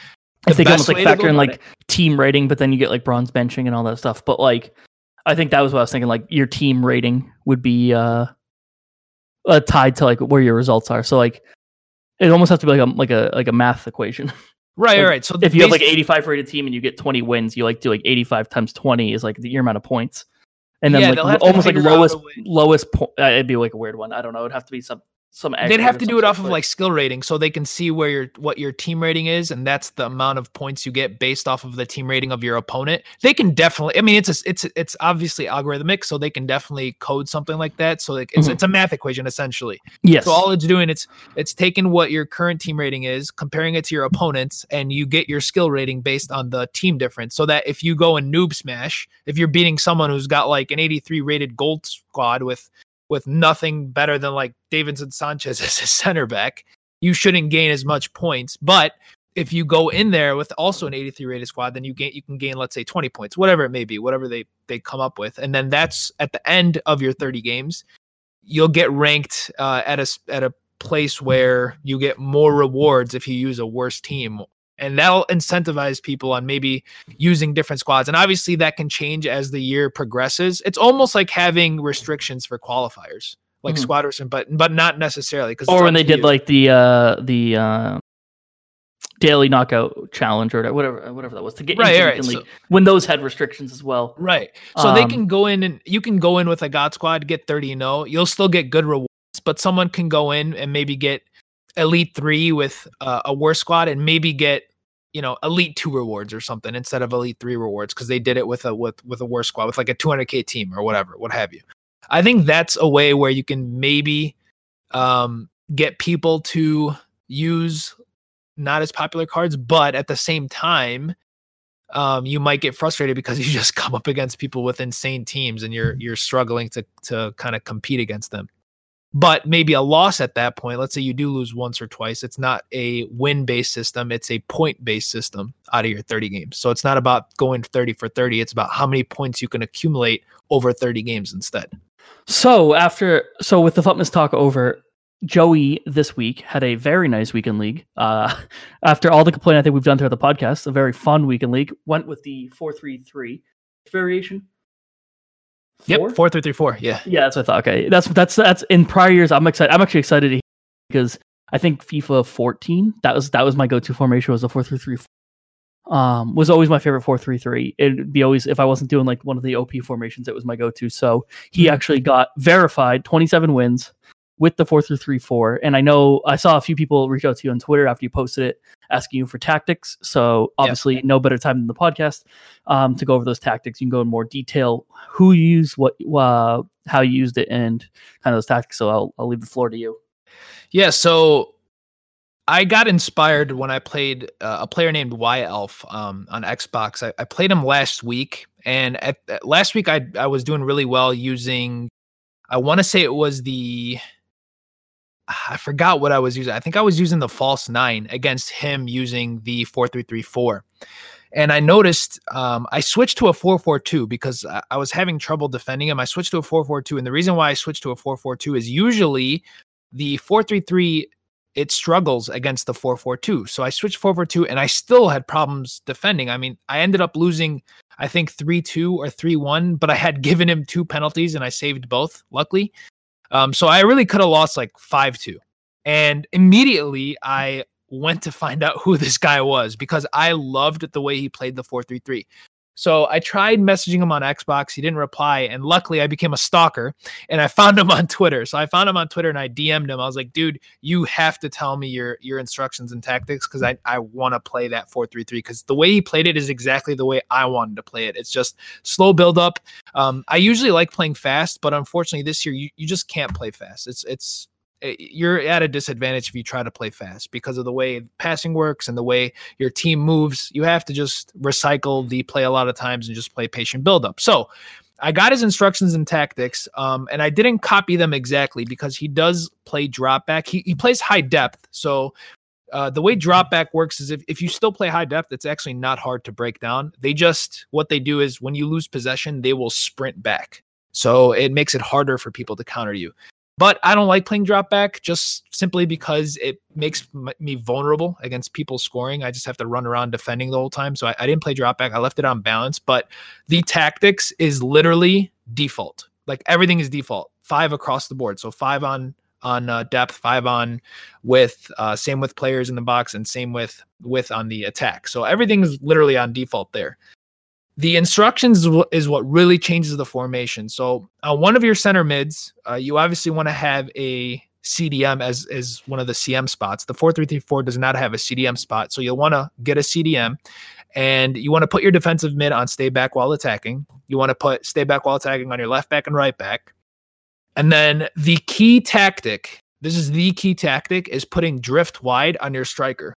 the best way to go about it. I think almost, like, factor in, like, team rating, but then you get, like, bronze benching and all that stuff. But, like, I think that was what I was thinking. Like, your team rating would be tied to, like, where your results are. So, like, it almost has to be like a math equation. Right, like, right. So if you have, like, 85 rated team and you get 20 wins, you, like, do, like, 85 times 20 is, like, your amount of points. And then, like, almost, like, lowest point. It'd be, like, a weird one. I don't know. It'd have to be some. They'd have to do it off of, like, skill rating, so they can see what your team rating is, and that's the amount of points you get based off of the team rating of your opponent. They can definitely. I mean, it's obviously algorithmic, so they can definitely code something like that. So, like, it's a math equation essentially. Yes. So all it's doing it's taking what your current team rating is, comparing it to your opponent's, and you get your skill rating based on the team difference. So that if you go and noob smash, if you're beating someone who's got, like, an 83 rated gold squad with nothing better than, like, Davinson Sanchez as a center back, you shouldn't gain as much points. But if you go in there with also an 83 rated squad, then you can gain, let's say, 20 points, whatever it may be, whatever they come up with. And then that's at the end of your 30 games, you'll get ranked at a place where you get more rewards if you use a worse team. And that'll incentivize people on maybe using different squads. And obviously that can change as the year progresses. It's almost like having restrictions for qualifiers, like squad restrictions, but not necessarily. Or when they did, like, the daily knockout challenge or whatever that was to get instantly, right. So, when those had restrictions as well. Right. So they can go in and you can go in with a God squad, get 30-0. You'll still get good rewards, but someone can go in and maybe get Elite 3 with a worse squad and maybe get, you know, Elite 2 rewards or something instead of Elite 3 rewards, because they did it with a worse squad, with, like, a 200K team or whatever, what have you. I think that's a way where you can maybe get people to use not as popular cards, but at the same time, you might get frustrated because you just come up against people with insane teams and you're struggling to kind of compete against them. But maybe a loss at that point, let's say you do lose once or twice, it's not a win-based system, it's a point-based system out of your 30 games. So it's not about going 30 for 30, it's about how many points you can accumulate over 30 games instead. So with the FUT Miss talk over, Joey this week had a very nice weekend league. After all the complaining I think we've done throughout the podcast, a very fun weekend league, went with the 4-3-3 variation. Four? Yep, 4-3-3-4. Yeah, that's what I thought. Okay, that's in prior years. I'm excited. I'm actually excited to hear, because I think FIFA 14. That was my go-to formation, was a 4-3-3. Was always my favorite 4-3-3. It'd be always, if I wasn't doing, like, one of the OP formations, it was my go-to. So he actually got verified 27 wins, with the 4-3-3-4. And I know I saw a few people reach out to you on Twitter after you posted it, asking you for tactics. So obviously no better time than the podcast to go over those tactics. You can go in more detail, who you used, what, how you used it, and kind of those tactics. So I'll leave the floor to you. Yeah. So I got inspired when I played a player named Y-Elf on Xbox. I played him last week, and at last week I was doing really well using, I want to say it was the, I forgot what I was using. I think I was using the false nine against him using the 4-3-3-4. And I noticed I switched to a 4-4-2 because I was having trouble defending him. I switched to a 4-4-2. And the reason why I switched to a 4-4-2 is usually the 4-3-3, it struggles against the 4-4-2. So I switched 4-4-2 and I still had problems defending. I mean, I ended up losing, I think 3-2 or 3-1, but I had given him two penalties and I saved both, luckily. So I really could have lost like 5-2. And immediately I went to find out who this guy was because I loved the way he played the 4-3-3. So I tried messaging him on Xbox. He didn't reply. And luckily I became a stalker and I found him on Twitter. So I found him on Twitter and I DM'd him. I was like, dude, you have to tell me your instructions and tactics because I want to play that 4-3-3 because the way he played it is exactly the way I wanted to play it. It's just slow buildup. I usually like playing fast, but unfortunately this year you just can't play fast. You're at a disadvantage if you try to play fast because of the way passing works and the way your team moves. You have to just recycle the play a lot of times and just play patient buildup. So I got his instructions and tactics, and I didn't copy them exactly because he does play drop back. He plays high depth. So the way drop back works is if you still play high depth, it's actually not hard to break down. What they do is when you lose possession, they will sprint back. So it makes it harder for people to counter you. But I don't like playing drop back just simply because it makes me vulnerable against people scoring. I just have to run around defending the whole time. So I didn't play drop back. I left it on balance. But the tactics is literally default. Like everything is default. 5 across the board. So 5 on depth, 5 on width, same with players in the box, and same with on the attack. So everything is literally on default there. The instructions is what really changes the formation. So on one of your center mids, you obviously want to have a CDM as one of the CM spots. The 4-3-3-4 does not have a CDM spot. So you'll want to get a CDM, and you want to put your defensive mid on stay back while attacking. You want to put stay back while attacking on your left back and right back. And then the key tactic, is putting drift wide on your striker.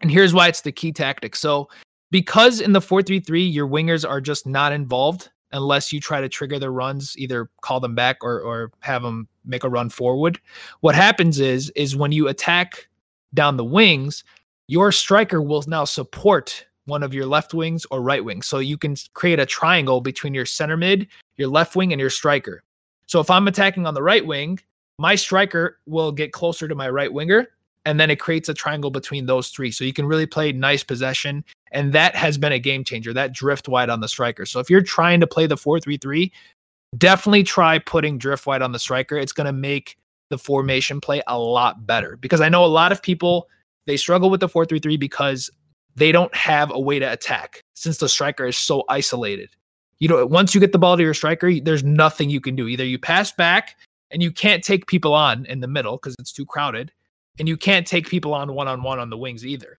And here's why it's the key tactic. So because in the 4-3-3, your wingers are just not involved unless you try to trigger their runs, either call them back or have them make a run forward. What happens is when you attack down the wings, your striker will now support one of your left wings or right wings. So you can create a triangle between your center mid, your left wing, and your striker. So if I'm attacking on the right wing, my striker will get closer to my right winger, and then it creates a triangle between those three. So you can really play nice possession. And that has been a game changer, that drift wide on the striker. So if you're trying to play the 4-3-3, definitely try putting drift wide on the striker. It's going to make the formation play a lot better because I know a lot of people, they struggle with the 4-3-3 because they don't have a way to attack since the striker is so isolated. You know, once you get the ball to your striker, there's nothing you can do. Either you pass back and you can't take people on in the middle because it's too crowded, and you can't take people on one-on-one on the wings either.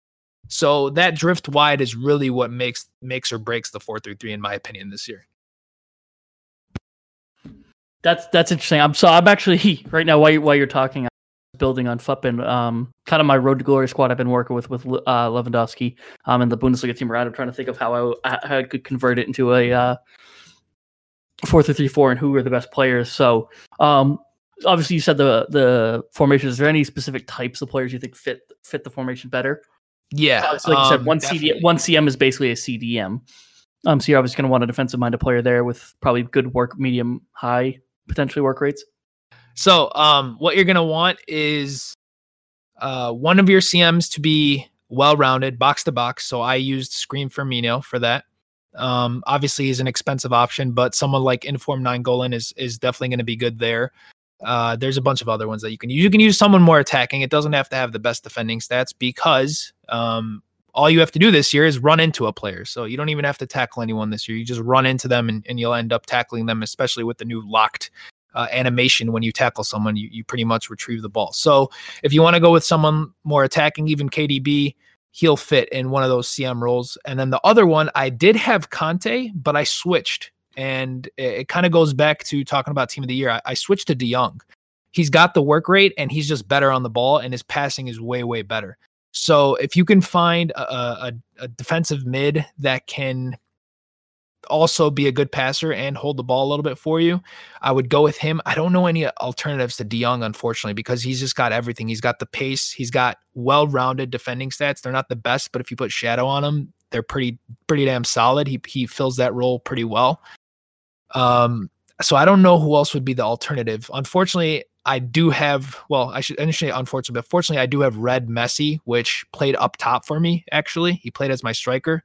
So that drift wide is really what makes or breaks the 4-3-3, in my opinion, this year. That's interesting. I'm actually right now while you're talking, I'm building on FUTBin, kind of my Road to Glory squad I've been working with Lewandowski and the Bundesliga team around. I'm trying to think of how I could convert it into a 4-3-3-4 and who are the best players. So obviously you said the formation. Is there any specific types of players you think fit the formation better? Yeah, so like you said, one CM is basically a CDM. So you're obviously going to want a defensive-minded player there with probably good work, medium, high, potentially work rates. So what you're going to want is one of your CMs to be well-rounded, box-to-box. So I used Screen Firmino for that. Obviously, he's an expensive option, but someone like Inform Nainggolan is definitely going to be good there. There's a bunch of other ones that you can use. You can use someone more attacking. It doesn't have to have the best defending stats because all you have to do this year is run into a player. So you don't even have to tackle anyone this year. You just run into them and you'll end up tackling them, especially with the new locked animation when you tackle someone. You pretty much retrieve the ball. So if you want to go with someone more attacking, even KDB, he'll fit in one of those CM roles. And then the other one, I did have Conte, but I switched. And it kind of goes back to talking about Team of the Year. I switched to De Jong. He's got the work rate, and he's just better on the ball, and his passing is way, way better. So if you can find a defensive mid that can also be a good passer and hold the ball a little bit for you, I would go with him. I don't know any alternatives to De Jong, unfortunately, because he's just got everything. He's got the pace. He's got well-rounded defending stats. They're not the best, but if you put shadow on him, they're pretty damn solid. He fills that role pretty well. So I don't know who else would be the alternative. Unfortunately, I do have, well, I should initially, unfortunately, but fortunately, I do have Red Messi, which played up top for me, actually. He played as my striker.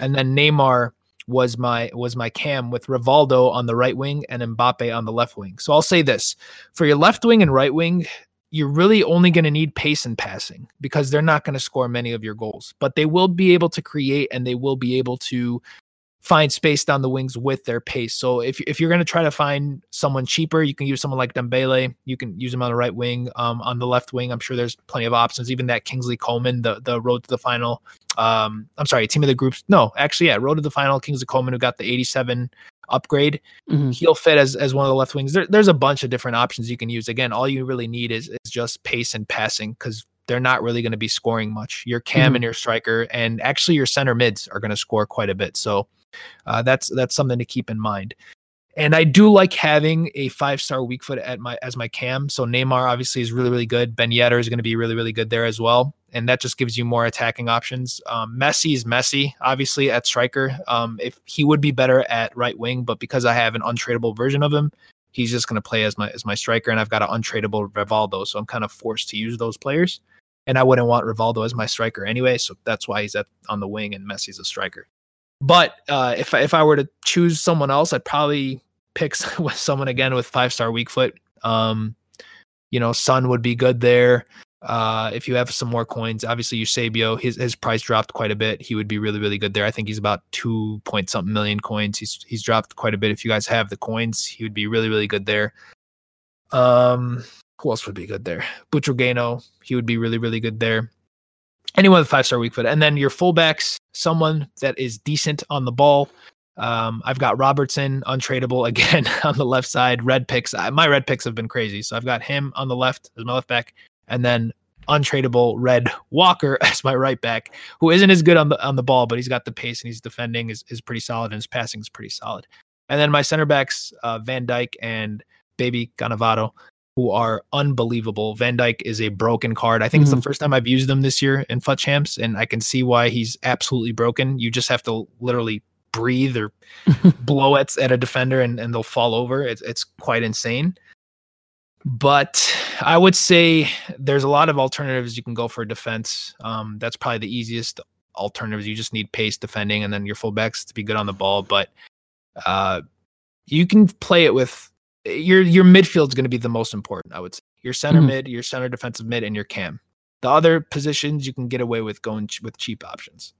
And then Neymar was my cam with Rivaldo on the right wing and Mbappe on the left wing. So I'll say this. For your left wing and right wing, you're really only going to need pace and passing because they're not going to score many of your goals. But they will be able to create and they will be able to find space down the wings with their pace. So if you're going to try to find someone cheaper, you can use someone like Dembele. You can use him on the right wing. On the left wing, I'm sure there's plenty of options. Even that Kingsley Coleman, the road to the final. I'm sorry, team of the groups. No, actually, yeah, road to the final, Kingsley Coleman, who got the 87 upgrade. Mm-hmm. He'll fit as one of the left wings. There's a bunch of different options you can use. Again, all you really need is just pace and passing because they're not really going to be scoring much. Your cam and your striker and actually your center mids are going to score quite a bit. So that's something to keep in mind. And I do like having a 5-star weak foot as my cam. So Neymar obviously is really, really good. Ben Yedder is going to be really, really good there as well. And that just gives you more attacking options. Messi is Messi, obviously, at striker. If he would be better at right wing, but because I have an untradeable version of him, he's just going to play as my striker. And I've got an untradeable Rivaldo, so I'm kind of forced to use those players. And I wouldn't want Rivaldo as my striker anyway, so that's why he's on the wing and Messi's a striker. But if I were to choose someone else, I'd probably pick someone again with 5-star weak foot. Son would be good there. If you have some more coins, obviously Eusebio, his price dropped quite a bit. He would be really, really good there. I think he's about 2-point-something million coins. He's dropped quite a bit. If you guys have the coins, he would be really, really good there. Who else would be good there? Butrogano, he would be really, really good there. Anyone with 5-star weak foot. And then your fullbacks, someone that is decent on the ball. I've got Robertson, untradeable again on the left side. Red picks. My red picks have been crazy. So I've got him on the left as my left back. And then untradeable Red Walker as my right back, who isn't as good on the ball, but he's got the pace and he's defending is pretty solid and his passing is pretty solid. And then my center backs, Van Dijk and Baby Cannavaro, who are unbelievable. Van Dijk is a broken card. I think it's the first time I've used him this year in FUT Champs, and I can see why he's absolutely broken. You just have to literally breathe or blow at a defender and they'll fall over. It's quite insane. But I would say there's a lot of alternatives you can go for defense. That's probably the easiest alternatives. You just need pace, defending, and then your fullbacks to be good on the ball. But you can play it with your midfield's going to be the most important, I would say. Your center mid, your center defensive mid, and your cam. The other positions you can get away with going with cheap options.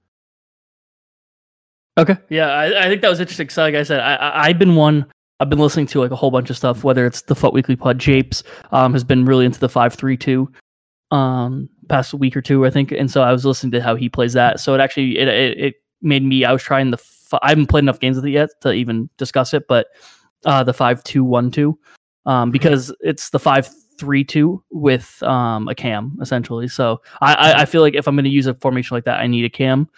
Okay. Yeah, I think that was interesting. So like I said, I've been listening to like a whole bunch of stuff, whether it's the FUT Weekly Pod. Japes has been really into the 5-3-2 past week or two, I think. And so I was listening to how he plays that. So it actually it made me, I was trying I haven't played enough games with it yet to even discuss it, but the 5-2-1-2 because it's the 5-3-2 with a cam essentially. So I feel like if I'm going to use a formation like that, I need a cam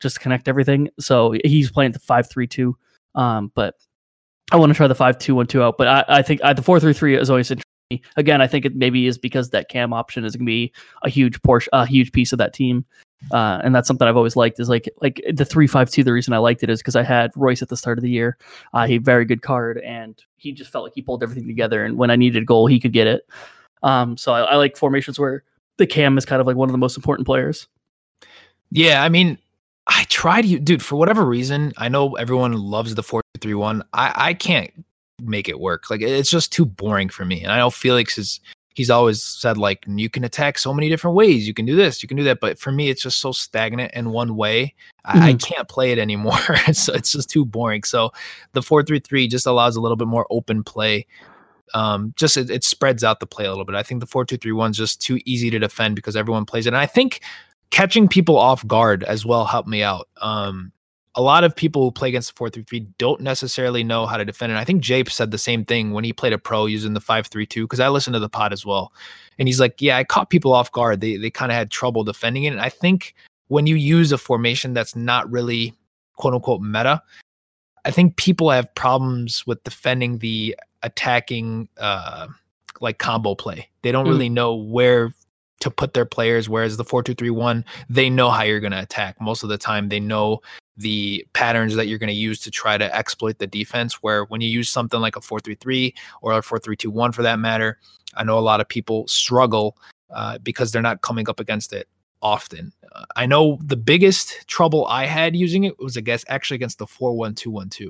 just to connect everything. So he's playing the 5-3-2, but I want to try the 5-2-1-2 out, but I think the 4-3-3 is always interesting. Again, I think it maybe is because that cam option is going to be a huge piece of that team, and that's something I've always liked. Is like the 3-5-2. The reason I liked it is because I had Royce at the start of the year. He had a very good card, and he just felt like he pulled everything together. And when I needed a goal, he could get it. So I like formations where the cam is kind of like one of the most important players. Yeah, I mean, I tried you, dude. For whatever reason, I know everyone loves the 4-3-1. I can't make it work. Like it's just too boring for me. And I know Felix he's always said like you can attack so many different ways. You can do this, you can do that. But for me, it's just so stagnant in one way. I can't play it anymore. So it's just too boring. So the 4-3-3 just allows a little bit more open play. just it spreads out the play a little bit. I think the 4-2-3-1 is just too easy to defend because everyone plays it. And I think catching people off guard as well helped me out. A lot of people who play against the 4-3-3 don't necessarily know how to defend. And I think Jape said the same thing when he played a pro using the 5-3-2, because I listened to the pod as well. And he's like, yeah, I caught people off guard. They kind of had trouble defending it. And I think when you use a formation that's not really quote-unquote meta, I think people have problems with defending the attacking like combo play. They don't really know where to put their players, whereas the 4-2-3-1, they know how you're going to attack. Most of the time, they know the patterns that you're going to use to try to exploit the defense, where when you use something like a 4-3-3 or a 4-3-2-1 for that matter, I know a lot of people struggle because they're not coming up against it often. I know the biggest trouble I had using it was against the 4-1-2-1-2.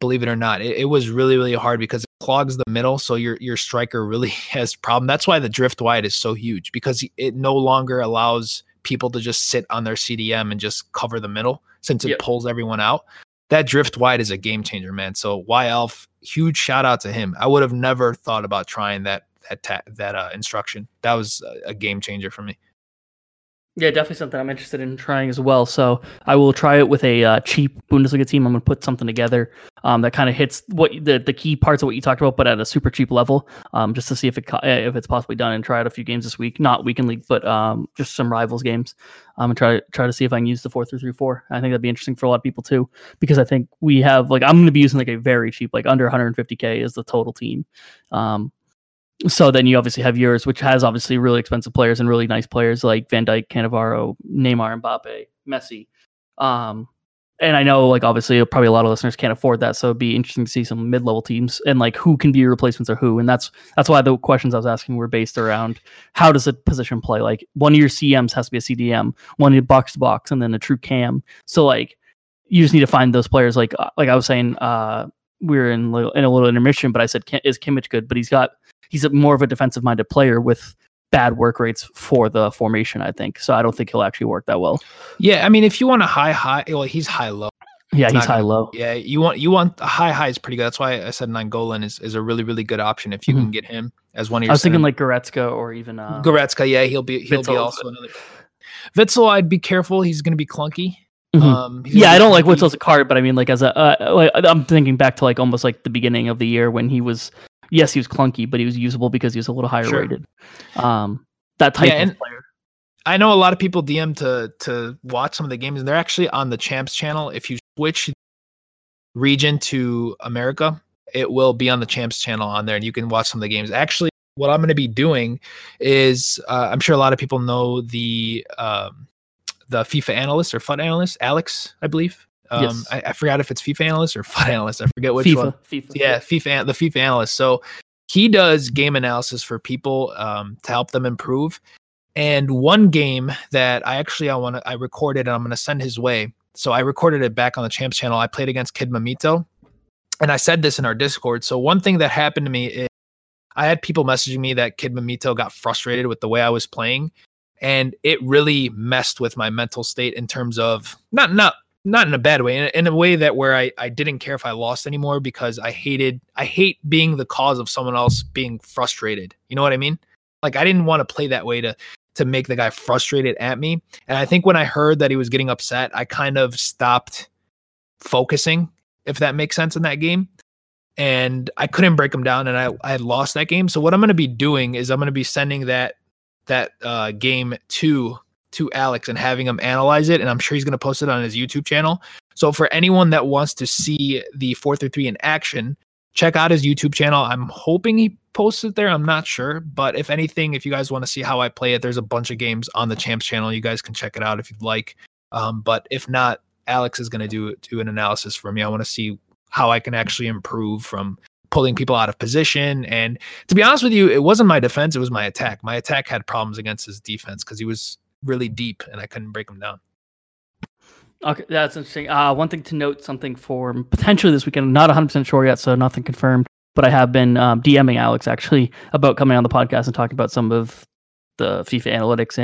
Believe it or not, it was really, really hard because it clogs the middle. So your striker really has problem. That's why the drift wide is so huge, because it no longer allows people to just sit on their CDM and just cover the middle, since it pulls everyone out. That drift wide is a game changer, man. So YLF, huge shout out to him. I would have never thought about trying that instruction. That was a game changer for me. Yeah, definitely something I'm interested in trying as well. So I will try it with a cheap Bundesliga team. I'm going to put something together that kind of hits what the key parts of what you talked about, but at a super cheap level, just to see if it's possibly done, and try out a few games this week. Not weekend league, but just some rivals games. And try to see if I can use the 4-3-3-4. I think that'd be interesting for a lot of people too, because I think we have, like, I'm going to be using like a very cheap, like under 150K is the total team. So then you obviously have yours, which has obviously really expensive players and really nice players like Van Dijk, Cannavaro, Neymar, Mbappe, Messi. And I know, like, obviously probably a lot of listeners can't afford that. So it'd be interesting to see some mid-level teams and like who can be replacements or who. And that's why the questions I was asking were based around how does a position play? Like, one of your CMs has to be a CDM, one in box to box, and then a true cam. So like you just need to find those players. Like I was saying, we're in a little intermission, but I said, is Kimmich good? But he's more of a defensive-minded player with bad work rates for the formation, I think. So I don't think he'll actually work that well. Yeah, I mean, if you want a high, well, he's high-low. Yeah, he's high-low. Yeah, you want a high is pretty good. That's why I said Nangolan is a really, really good option if you can get him as one of your... I was thinking like Goretzka or even... Goretzka, yeah, he'll be also another... Witzel, I'd be careful. He's going to be clunky. Yeah, I don't like Witzel's a card, but I mean, like, as a... I'm thinking back to like almost like the beginning of the year when he was... Yes, he was clunky, but he was usable because he was a little higher rated. That type of player. I know a lot of people DM to watch some of the games, and they're actually on the Champs channel. If you switch region to America, it will be on the Champs channel on there, and you can watch some of the games. Actually, what I'm going to be doing is I'm sure a lot of people know the FIFA analyst or FUT analyst, Alex, I believe. Yes. I forgot if it's FIFA analyst or FUT analyst. I forget which one. FIFA. Yeah, FIFA, the FIFA analyst. So he does game analysis for people to help them improve. And one game that I recorded and I'm gonna send his way. So I recorded it back on the Champs channel. I played against Kid Mamito, and I said this in our Discord. So one thing that happened to me is I had people messaging me that Kid Mamito got frustrated with the way I was playing, and it really messed with my mental state in terms of not in a bad way, in a way that where I didn't care if I lost anymore, because I hate being the cause of someone else being frustrated. You know what I mean? Like, I didn't want to play that way to make the guy frustrated at me. And I think when I heard that he was getting upset, I kind of stopped focusing, if that makes sense, in that game. And I couldn't break him down, and I had lost that game. So what I'm going to be doing is I'm going to be sending that game to Alex and having him analyze it, and I'm sure he's going to post it on his YouTube channel. So for anyone that wants to see the 4-3-3 in action, check out his YouTube channel. I'm hoping he posts it there. I'm not sure, but if anything, if you guys want to see how I play it, there's a bunch of games on the Champs channel. You guys can check it out if you'd like. But if not, Alex is going to do an analysis for me. I want to see how I can actually improve from pulling people out of position. And to be honest with you, it wasn't my defense. It was my attack. My attack had problems against his defense because he was really deep and I couldn't break them down. Okay, that's interesting. One thing to note, something for potentially this weekend, I'm not 100% sure yet, so nothing confirmed, but I have been DMing Alex actually about coming on the podcast and talking about some of the FIFA analytics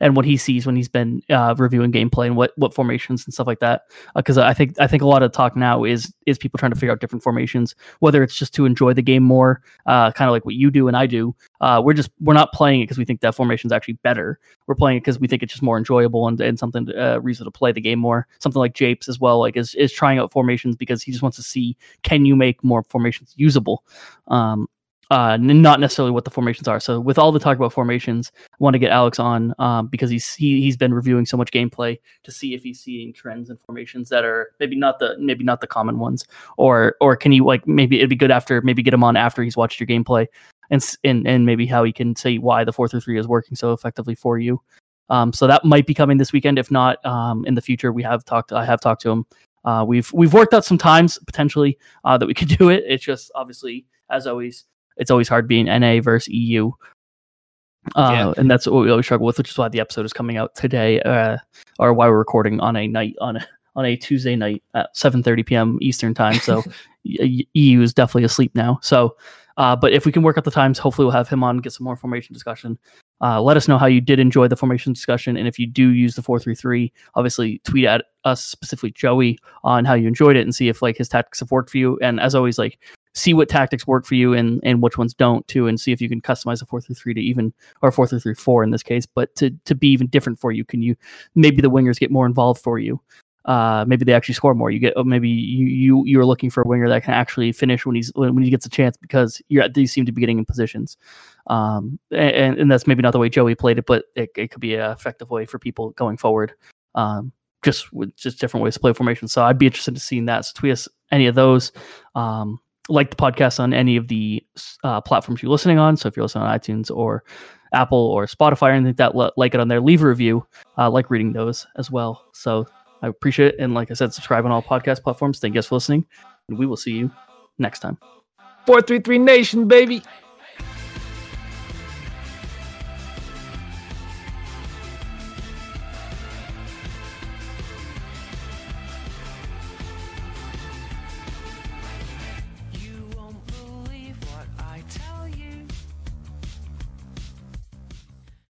and what he sees when he's been reviewing gameplay and what formations and stuff like that. Because I think a lot of talk now is people trying to figure out different formations, whether it's just to enjoy the game more, kind of like what you do and I do. We're not playing it because we think that formation is actually better. We're playing it because we think it's just more enjoyable and something reason to play the game more. Something like Japes as well, like is trying out formations because he just wants to see, can you make more formations usable? Not necessarily what the formations are. So with all the talk about formations, I want to get Alex on because he's been reviewing so much gameplay to see if he's seeing trends and formations that are maybe not the common ones, or can you, like, maybe it'd be good after, maybe get him on after he's watched your gameplay and maybe how he can say why the 4-3-3 is working so effectively for you. So that might be coming this weekend. If not, in the future, I have talked to him. We've worked out some times potentially that we could do it. It's just obviously, as always, it's always hard being NA versus EU. And that's what we always struggle with, which is why the episode is coming out today, or why we're recording on a night, on a Tuesday night at 7:30 p.m. Eastern time. So EU is definitely asleep now. So, but if we can work out the times, hopefully we'll have him on, get some more formation discussion. Let us know how you did enjoy the formation discussion. And if you do use the 4-3-3, obviously tweet at us, specifically Joey, on how you enjoyed it and see if, like, his tactics have worked for you. And as always, like, see what tactics work for you and which ones don't too, and see if you can customize a 4-3-3 to even, or 4-3-3-4 in this case, but to be even different for you. Can you, maybe the wingers get more involved for you? Maybe they actually score more. You get, maybe you're looking for a winger that can actually finish when he gets a chance, because these seem to be getting in positions. And that's maybe not the way Joey played it, but it could be an effective way for people going forward. Just different ways to play formations. So I'd be interested in seeing that. So tweet us any of those. Like the podcast on any of the platforms you're listening on. So if you're listening on iTunes or Apple or Spotify or anything like that, like it on there, leave a review. Like reading those as well. So I appreciate it. And like I said, subscribe on all podcast platforms. Thank you guys for listening. And we will see you next time. 4-3-3 Nation, baby.